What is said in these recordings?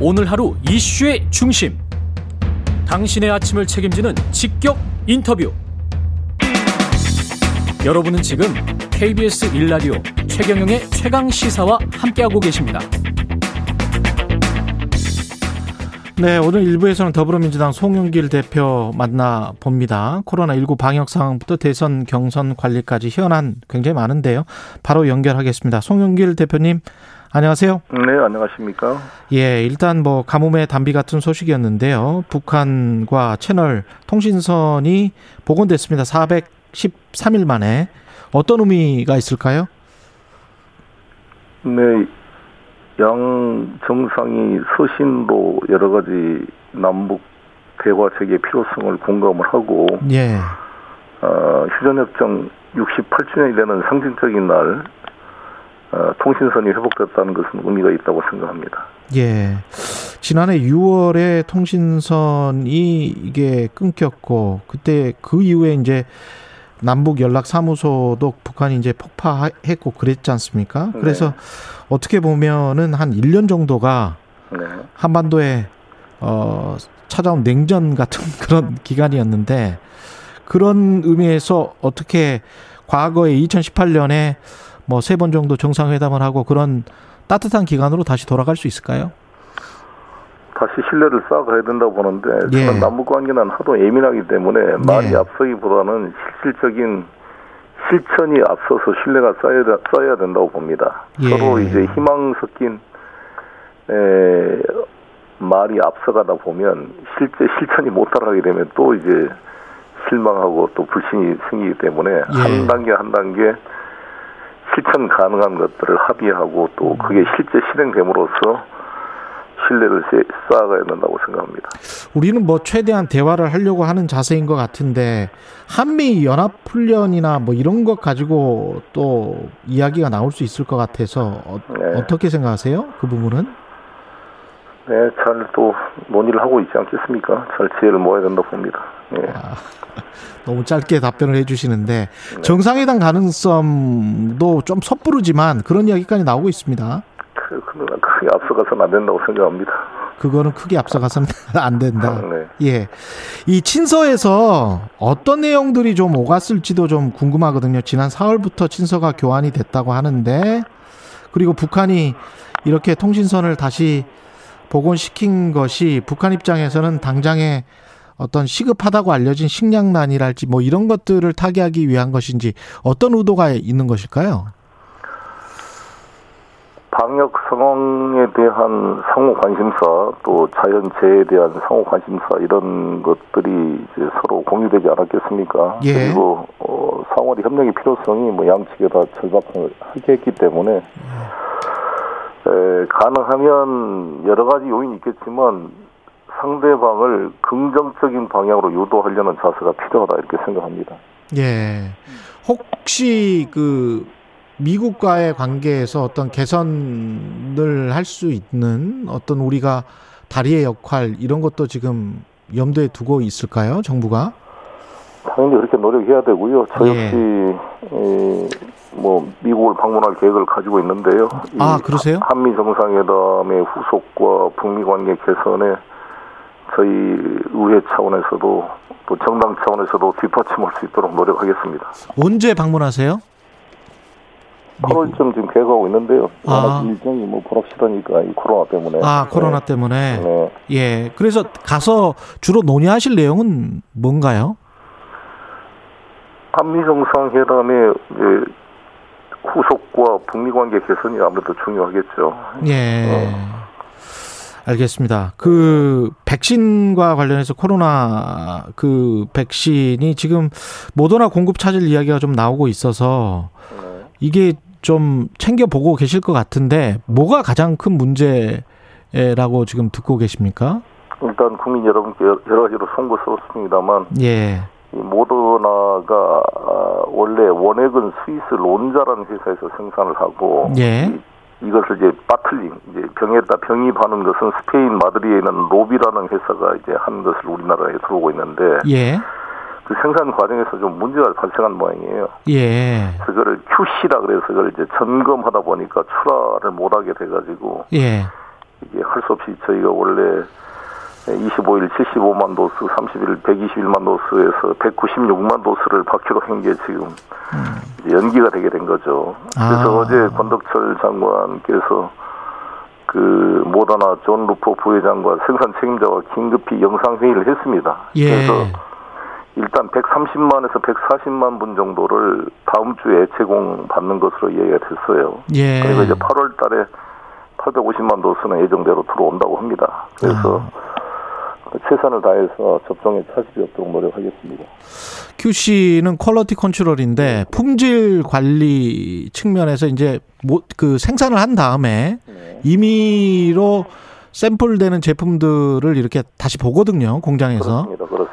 오늘 하루 이슈의 중심, 당신의 아침을 책임지는 직격 인터뷰. 여러분은 지금 KBS 1라디오 최경영의 최강시사와 함께하고 계십니다. 네, 오늘 1부에서는 더불어민주당 송영길 대표 만나봅니다. 코로나19 방역 상황부터 대선 경선 관리까지 현안 굉장히 많은데요. 바로 연결하겠습니다. 송영길 대표님, 안녕하세요. 네, 안녕하십니까. 예, 일단 뭐 가뭄의 단비 같은 소식이었는데요. 북한과 채널 통신선이 복원됐습니다. 413일 만에. 어떤 의미가 있을까요? 네. 양 정상이 서신으로 여러 가지 남북 대화 체계의 필요성을 공감을 하고, 예, 휴전협정 68주년이 되는 상징적인 날 통신선이 회복됐다는 것은 의미가 있다고 생각합니다. 예, 지난해 6월에 통신선이 이게 끊겼고, 그때 그 이후에 이제 남북 연락 사무소도 북한이 이제 폭파했고 그랬지 않습니까? 네. 그래서 어떻게 보면은 한 1년 정도가, 네, 한반도에 찾아온 냉전 같은 그런 기간이었는데, 그런 의미에서 어떻게 과거에 2018년에 뭐 3번 정도 정상회담을 하고 그런 따뜻한 기간으로 다시 돌아갈 수 있을까요? 다시 신뢰를 쌓아가야 된다고 보는데, 예, 저는 남북관계는 하도 예민하기 때문에 말이, 예, 앞서기보다는 실질적인 실천이 앞서서 신뢰가 쌓여야 된다고 봅니다. 예. 서로 이제 희망 섞인 말이 앞서가다 보면 실제 실천이 못 따라가게 되면 또 이제 실망하고 또 불신이 생기기 때문에, 예, 한 단계 한 단계 실천 가능한 것들을 합의하고 또 그게 실제 실행됨으로써 신뢰를 쌓아가야 된다고 생각합니다. 우리는 뭐 최대한 대화를 하려고 하는 자세인 것 같은데, 한미 연합훈련이나 뭐 이런 것 가지고 또 이야기가 나올 수 있을 것 같아서, 네, 어떻게 생각하세요? 그 부분은? 네, 잘 또 논의를 하고 있지 않겠습니까? 잘 지혜를 모아야 된다고 봅니다. 네. 아, 너무 짧게 답변을 해주시는데, 네, 정상회담 가능성도 좀 섣부르지만 그런 이야기까지 나오고 있습니다. 그거는 크게 앞서가서는 안 된다고 생각합니다. 그거는 크게 앞서가서는 안 된다. 네. 예, 이 친서에서 어떤 내용들이 좀 오갔을지도 좀 궁금하거든요. 지난 4월부터 친서가 교환이 됐다고 하는데, 그리고 북한이 이렇게 통신선을 다시 복원시킨 것이 북한 입장에서는 당장에 어떤 시급하다고 알려진 식량난이랄지 뭐 이런 것들을 타개하기 위한 것인지, 어떤 의도가 있는 것일까요? 방역 상황에 대한 상호 관심사, 또 자연재해에 대한 상호 관심사, 이런 것들이 이제 서로 공유되지 않았겠습니까? 예. 그리고 상호의 협력의 필요성이 뭐 양측에 다 절박하게 했기 때문에, 가능하면 여러 가지 요인이 있겠지만 상대방을 긍정적인 방향으로 유도하려는 자세가 필요하다, 이렇게 생각합니다. 예. 혹시 그 미국과의 관계에서 어떤 개선을 할 수 있는 어떤 우리가 다리의 역할, 이런 것도 지금 염두에 두고 있을까요, 정부가? 당연히 그렇게 노력해야 되고요. 저 역시, 예, 뭐 미국을 방문할 계획을 가지고 있는데요. 아, 그러세요? 한미 정상회담의 후속과 북미 관계 개선에 저희 의회 차원에서도 또 정당 차원에서도 뒷받침할 수 있도록 노력하겠습니다. 언제 방문하세요? 8월쯤 지금 계획하고 있는데요. 아, 일정이 뭐 불확실하니까 이 코로나 때문에. 아, 코로나, 네, 때문에. 네. 예. 그래서 가서 주로 논의하실 내용은 뭔가요? 한미 정상회담의 이제 후속과 북미 관계 개선이 아무래도 중요하겠죠. 예. 알겠습니다. 그 백신과 관련해서 코로나 그 백신이 지금 모더나 공급 차질 이야기가 좀 나오고 있어서, 네, 이게 좀 챙겨보고 계실 것 같은데, 뭐가 가장 큰 문제라고 지금 듣고 계십니까? 일단 국민 여러분께 여러 가지로 송구스럽습니다만, 예, 이 모더나가 원래 원액은 스위스 론자라는 회사에서 생산을 하고, 예, 이것을 이제 바틀링, 이제 병에다 병입하는 것은 스페인 마드리에 있는 로비라는 회사가 이제 한 것을 우리나라에 들어오고 있는데, 예, 그 생산 과정에서 좀 문제가 발생한 모양이에요. 예. 그거를 QC라 그래서 그걸 이제 점검하다 보니까 출하를 못하게 돼가지고, 예, 이게 할 수 없이 저희가 원래 25일 75만 도스, 30일 121만 도스에서 196만 도스를 박출한 게 지금 연기가 되게 된 거죠. 그래서 어제 권덕철 장관께서 그 모더나 존 루포 부회장과 생산 책임자와 긴급히 영상회의를 했습니다. 예. 그래서 일단 130만에서 140만 분 정도를 다음 주에 제공 받는 것으로 얘기가 됐어요. 예. 그리고 이제 8월 달에 850만 도수는 예정대로 들어온다고 합니다. 그래서 최선을 다해서 접종에 차질이 없도록 노력하겠습니다. QC는 퀄러티 컨트롤인데 품질 관리 측면에서 이제 그 생산을 한 다음에 임의로 샘플되는 제품들을 이렇게 다시 보거든요, 공장에서. 그렇습니다.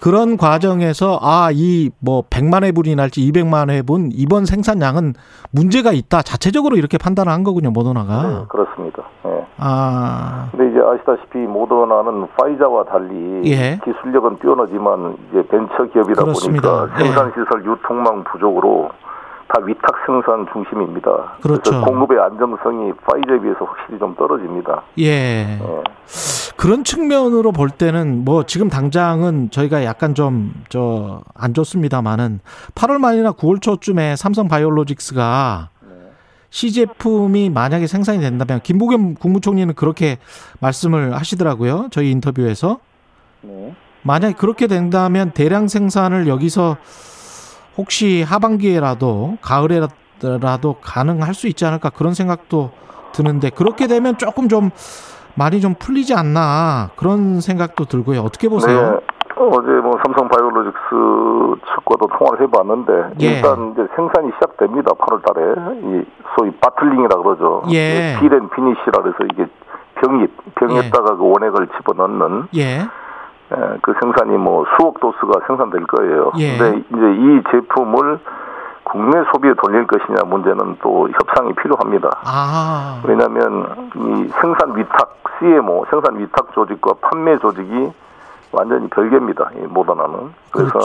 그런 과정에서 이 100만 회분이 날지 200만 회분 이번 생산량은 문제가 있다. 자체적으로 이렇게 판단을 한 거군요, 모더나가. 네, 그렇습니다. 네. 근데 이제 아시다시피 모더나는 파이자와 달리 기술력은 뛰어나지만 이제 벤처 기업이다 그렇습니다. 보니까 생산 시설 유통망 부족으로 다 위탁 생산 중심입니다. 그렇죠. 그래서 공급의 안정성이 파이자에 비해서 확실히 좀 떨어집니다. 예. 네. 그런 측면으로 볼 때는 뭐 지금 당장은 저희가 약간 좀 안 좋습니다만은 8월 말이나 9월 초쯤에 삼성바이올로직스가 시제품이 만약에 생산이 된다면 김부겸 국무총리는 그렇게 말씀을 하시더라고요. 저희 인터뷰에서. 만약에 그렇게 된다면 대량 생산을 여기서 혹시 하반기에라도 가을에라도 가능할 수 있지 않을까 그런 생각도 드는데 그렇게 되면 조금 좀 말이 좀 풀리지 않나 그런 생각도 들고요. 어떻게 보세요? 네. 어제 뭐 삼성바이올로직스 측과도 통화를 해봤는데 일단 이제 생산이 시작됩니다. 8월달에 이 소위 바틀링이라 그러죠. 필앤 피니시라 그래서 이게 병에다가 그 원액을 집어넣는. 그 생산이 뭐 수억 도수가 생산될 거예요. 근데 이제 이 제품을 국내 소비에 돌릴 것이냐 문제는 또 협상이 필요합니다. 왜냐하면 이 생산 위탁 CMO 생산 위탁 조직과 판매 조직이 완전히 별개입니다. 이 모더나는. 그래서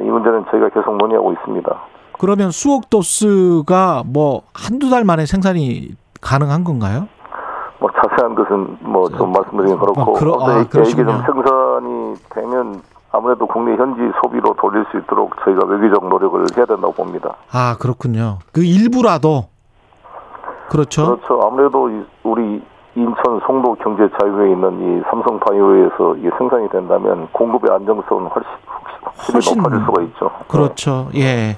이 문제는 저희가 계속 논의하고 있습니다. 그러면 수억 도수가 뭐 한두 달 만에 생산이 가능한 건가요? 뭐 자세한 것은 뭐 좀 말씀드리긴 그렇고 이게 좀 생산이 되면 아무래도 국내 현지 소비로 돌릴 수 있도록 저희가 외교적 노력을 해야 된다고 봅니다. 아 그렇군요. 그 일부라도 그렇죠. 아무래도 우리 인천 송도 경제자유에 있는 이 삼성바이오에서 이게 생산이 된다면 공급의 안정성은 훨씬 높아질 수가 있죠. 그렇죠. 예.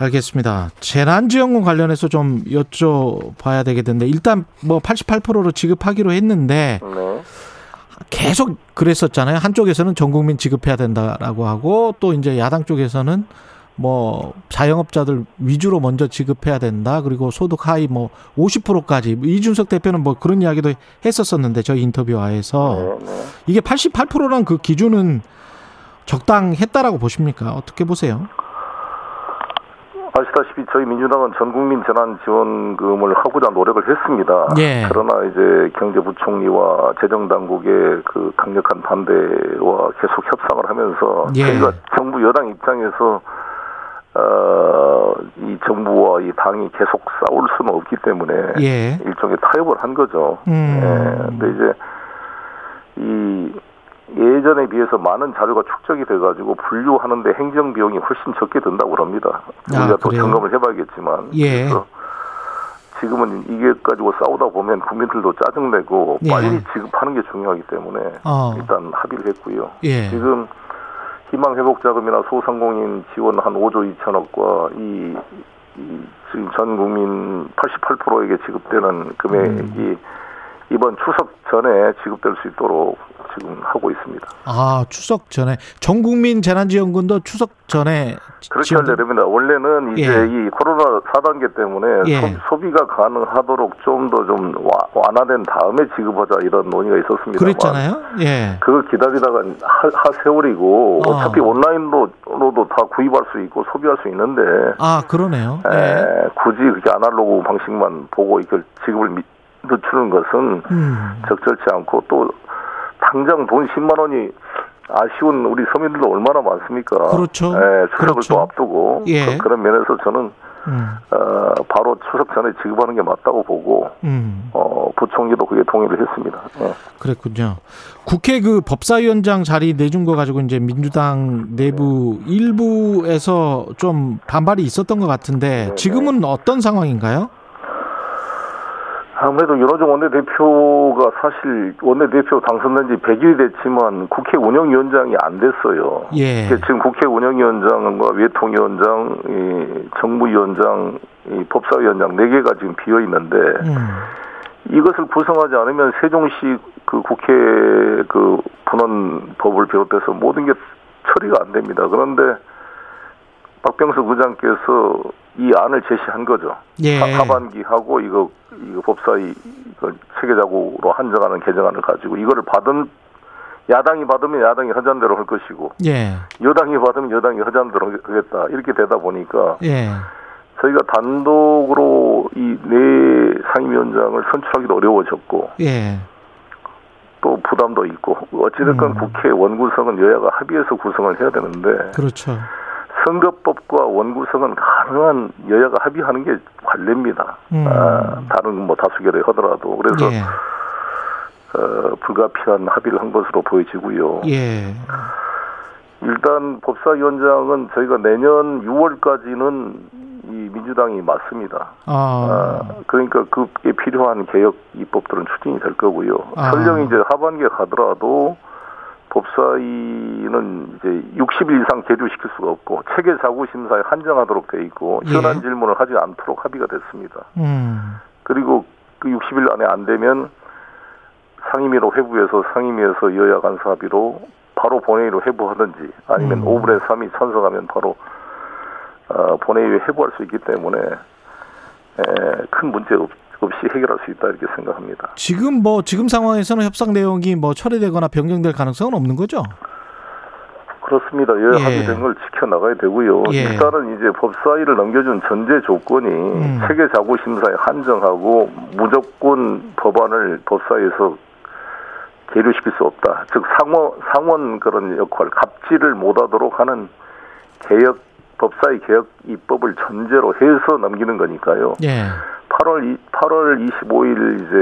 알겠습니다. 재난지원금 관련해서 좀 여쭤봐야 되겠는데 일단 뭐 88%로 지급하기로 했는데 계속 그랬었잖아요. 한쪽에서는 전 국민 지급해야 된다라고 하고 또 이제 야당 쪽에서는 뭐 자영업자들 위주로 먼저 지급해야 된다. 그리고 소득 하위 뭐 50%까지 이준석 대표는 뭐 그런 이야기도 했었었는데 저희 인터뷰와에서 이게 88%란 그 기준은 적당했다라고 보십니까? 어떻게 보세요? 아시다시피 저희 민주당은 전국민 재난지원금을 하고자 노력을 했습니다. 그러나 이제 경제부총리와 재정당국의 그 강력한 반대와 계속 협상을 하면서 저희가 정부 여당 입장에서 이 정부와 이 당이 계속 싸울 수는 없기 때문에 일종의 타협을 한 거죠. 근데 이제 예전에 비해서 많은 자료가 축적이 돼가지고 분류하는데 행정 비용이 훨씬 적게 든다고 그럽니다. 우리가 또 점검을 해봐야겠지만 그래서 지금은 이게 가지고 싸우다 보면 국민들도 짜증내고 빨리 지급하는 게 중요하기 때문에 일단 합의를 했고요. 지금 희망회복자금이나 소상공인 지원 한 5조 2천억과 이 지금 전 국민 88%에게 지급되는 금액이 이번 추석 전에 지급될 수 있도록 지금 하고 있습니다. 추석 전에 전 국민 재난지원금도 추석 전에 그렇게 하려 됩니다. 원래는 이제 이 코로나 4단계 때문에 소비가 가능하도록 좀 더 좀 완화된 다음에 지급하자 이런 논의가 있었습니다만 그랬잖아요. 그걸 기다리다가 하세월이고 어차피 온라인으로도 다 구입할 수 있고 소비할 수 있는데 그러네요. 굳이 그렇게 아날로그 방식만 보고 이걸 지급을 늦추는 것은 적절치 않고 또 당장 돈 10만 원이 아쉬운 우리 서민들도 얼마나 많습니까? 추석을 또 앞두고 그런 면에서 저는 바로 추석 전에 지급하는 게 맞다고 보고 부총리도 그게 동의를 했습니다. 네. 그랬군요. 국회 그 법사위원장 자리 내준 거 가지고 이제 민주당 내부 일부에서 좀 반발이 있었던 것 같은데 지금은 어떤 상황인가요? 아무래도 윤호중 원내대표가 사실 원내대표 당선된 지 100일이 됐지만 국회 운영위원장이 안 됐어요. 예. 지금 국회 운영위원장과 외통위원장, 정무위원장, 법사위원장 4개가 지금 비어 있는데 이것을 구성하지 않으면 세종시 그 국회 그 분원법을 비롯해서 모든 게 처리가 안 됩니다. 그런데 박병석 의장께서 이 안을 제시한 거죠. 예. 하반기하고 이거 법사위 이거 체계자구로 한정하는 개정안을 가지고 이거를 받은 야당이 받으면 야당이 허전 대로 할 것이고 예. 여당이 받으면 여당이 허전 대로 하겠다 이렇게 되다 보니까 예. 저희가 단독으로 이 네 상임위원장을 선출하기도 어려워졌고 예. 또 부담도 있고 어찌됐건 국회 원구성은 여야가 합의해서 구성을 해야 되는데 그렇죠. 선거법과 원구성은 가능한 여야가 합의하는 게 관례입니다. 다른 뭐 다수결에 하더라도 그래서 예. 불가피한 합의를 한 것으로 보여지고요. 예. 일단 법사위원장은 저희가 내년 6월까지는 이 민주당이 맞습니다. 그러니까 그에 필요한 개혁 입법들은 추진이 될 거고요. 설령 이제 하반기에 가더라도 법사위는 이제 60일 이상 계류시킬 수가 없고 체계 자구 심사에 한정하도록 돼 있고 현안 예. 질문을 하지 않도록 합의가 됐습니다. 그리고 그 60일 안에 안 되면 상임위로 회부해서 상임위에서 여야 간사 합의로 바로 본회의로 회부하든지 아니면 5분의 3이 찬성하면 바로 본회의에 회부할 수 있기 때문에 큰 문제 없이 해결할 수 있다 이렇게 생각합니다. 지금 상황에서는 협상 내용이 뭐 철회되거나 변경될 가능성은 없는 거죠? 그렇습니다. 여야 예. 합의된 걸 지켜나가야 되고요. 예. 일단은 이제 법사위를 넘겨준 전제 조건이 체계 자구 심사에 한정하고 무조건 법안을 법사위에서 계류시킬 수 없다. 즉 상원 그런 역할, 갑질을 못하도록 하는 개혁 법사위 개혁 입법을 전제로 해서 넘기는 거니까요. 예. 8월 25일 이제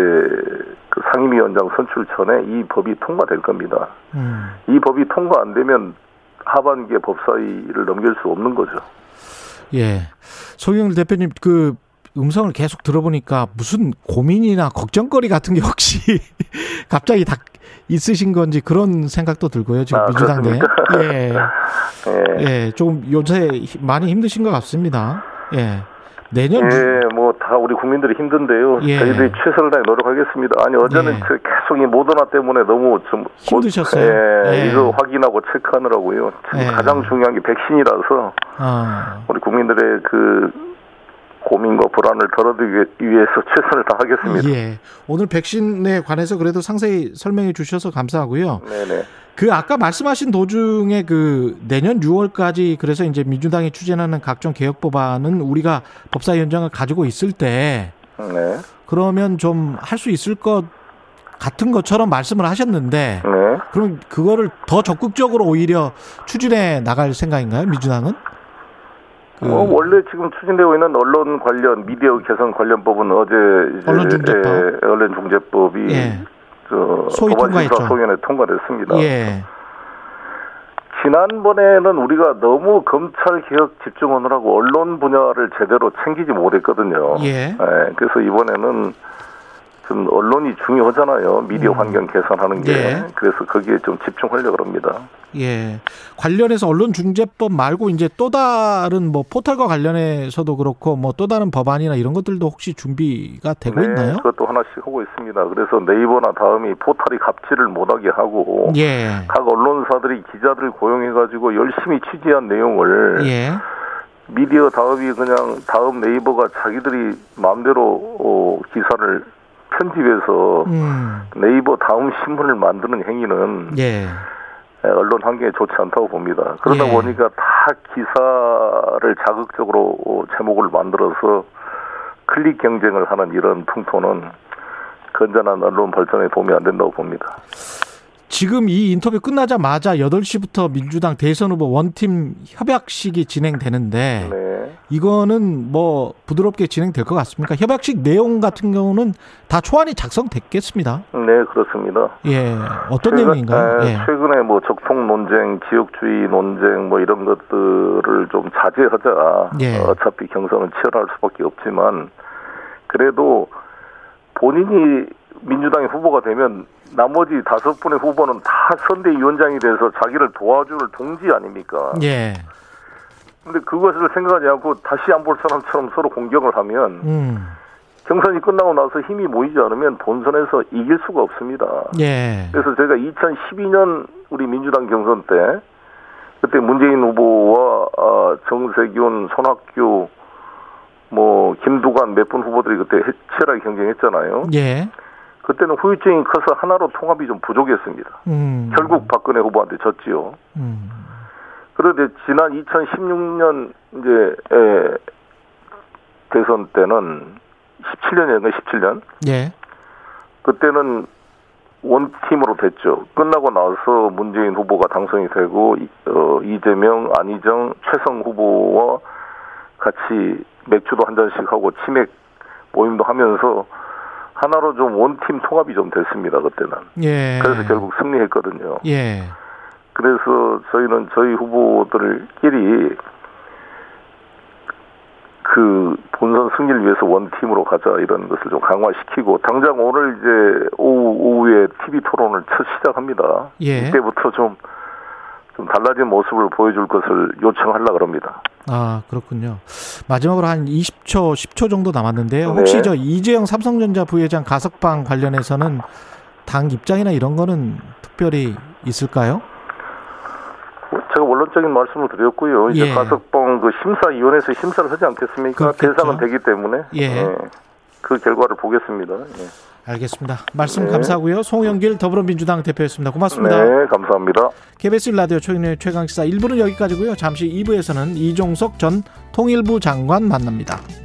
그 상임위원장 선출 전에 이 법이 통과될 겁니다. 이 법이 통과 안 되면 하반기에 법사위를 넘길 수 없는 거죠. 예, 송영길 대표님 그 음성을 계속 들어보니까 무슨 고민이나 걱정거리 같은 게 혹시 갑자기 다 있으신 건지 그런 생각도 들고요. 지금 민주당 내. 예. 예. 예, 조금 요새 많이 힘드신 것 같습니다. 예. 내년 예, 뭐 다 우리 국민들이 힘든데요. 예. 저희들이 최선을 다해 노력하겠습니다. 아니 어제는 예. 계속 이 모더나 때문에 너무 좀 힘드셨어요. 예, 예. 이거 확인하고 체크하느라고요. 예. 가장 중요한 게 백신이라서 우리 국민들의 그 고민과 불안을 덜어드리기 위해서 최선을 다하겠습니다. 예. 오늘 백신에 관해서 그래도 상세히 설명해 주셔서 감사하고요. 네네. 그 아까 말씀하신 도중에 그 내년 6월까지 그래서 이제 민주당이 추진하는 각종 개혁 법안은 우리가 법사위원장을 가지고 있을 때 네. 그러면 좀 할 수 있을 것 같은 것처럼 말씀을 하셨는데 네. 그럼 그거를 더 적극적으로 오히려 추진해 나갈 생각인가요? 민주당은? 원래 지금 추진되고 있는 언론 관련 미디어 개선 관련법은 어제 언론중재법이 예. 소위 통과했죠. 소위원회 통과됐습니다. 예. 지난번에는 우리가 너무 검찰 개혁 집중하느라고 언론 분야를 제대로 챙기지 못했거든요. 예. 예. 그래서 이번에는 좀 언론이 중요하잖아요. 미디어 환경 개선하는 게. 예. 그래서 거기에 좀 집중하려고 합니다. 예. 관련해서 언론중재법 말고 이제 또 다른 뭐 포털과 관련해서도 그렇고 뭐 또 다른 법안이나 이런 것들도 혹시 준비가 되고 네, 있나요? 그것도 하나씩 하고 있습니다. 그래서 네이버나 다음이 포털이 갑질을 못하게 하고 예. 각 언론사들이 기자들을 고용해가지고 열심히 취재한 내용을 예. 미디어 다음이 그냥 다음 네이버가 자기들이 마음대로 기사를 편집에서 네이버 다음 신문을 만드는 행위는 예. 언론 환경에 좋지 않다고 봅니다. 그러다 예. 보니까 다 기사를 자극적으로 제목을 만들어서 클릭 경쟁을 하는 이런 풍토는 건전한 언론 발전에 도움이 안 된다고 봅니다. 지금 이 인터뷰 끝나자마자 8시부터 민주당 대선 후보 원팀 협약식이 진행되는데 네. 이거는 뭐 부드럽게 진행될 것 같습니까? 협약식 내용 같은 경우는 다 초안이 작성됐겠습니다. 네, 그렇습니다. 예, 어떤 내용인가요? 네, 예. 최근에 뭐 적통 논쟁, 지역주의 논쟁 뭐 이런 것들을 좀 자제하자. 예. 어차피 경선은 치열할 수밖에 없지만 그래도 본인이 민주당의 후보가 되면 나머지 5분의 후보는 다 선대위원장이 돼서 자기를 도와줄 동지 아닙니까? 예. 근데 그것을 생각하지 않고 다시 안 볼 사람처럼 서로 공격을 하면 경선이 끝나고 나서 힘이 모이지 않으면 본선에서 이길 수가 없습니다. 예. 그래서 제가 2012년 우리 민주당 경선 때 그때 문재인 후보와 정세균, 손학규, 뭐 김두관 몇 분 후보들이 그때 치열하게 경쟁했잖아요. 예. 그때는 후유증이 커서 하나로 통합이 좀 부족했습니다. 결국 박근혜 후보한테 졌지요. 그런데 지난 2016년 이제 대선 때는 17년. 예. 그때는 원팀으로 됐죠. 끝나고 나서 문재인 후보가 당선이 되고 이재명, 안희정, 최성 후보와 같이 맥주도 한 잔씩 하고 치맥 모임도 하면서 하나로 좀 원팀 통합이 좀 됐습니다, 그때는. 예. 그래서 결국 승리했거든요. 예. 그래서 저희는 저희 후보들끼리 그 본선 승리를 위해서 원팀으로 가자 이런 것을 좀 강화시키고 당장 오늘 이제 오후에 TV 토론을 첫 시작합니다. 예. 이때부터 좀 달라진 모습을 보여줄 것을 요청하려고 합니다. 아, 그렇군요. 마지막으로 한 20초, 10초 정도 남았는데요. 혹시 네. 저 이재용 삼성전자 부회장 가석방 관련해서는 당 입장이나 이런 거는 특별히 있을까요? 제가 원론적인 말씀을 드렸고요. 이제 예. 가석방 그 심사위원회에서 심사를 하지 않겠습니까? 그렇겠죠. 대상은 되기 때문에. 예. 네. 그 결과를 보겠습니다. 예. 알겠습니다. 말씀 네. 감사하고요. 송영길 더불어민주당 대표였습니다. 고맙습니다. 네, 감사합니다. KBS 1라디오 최인의 최강시사 1부는 여기까지고요. 잠시 2부에서는 이종석 전 통일부 장관 만납니다.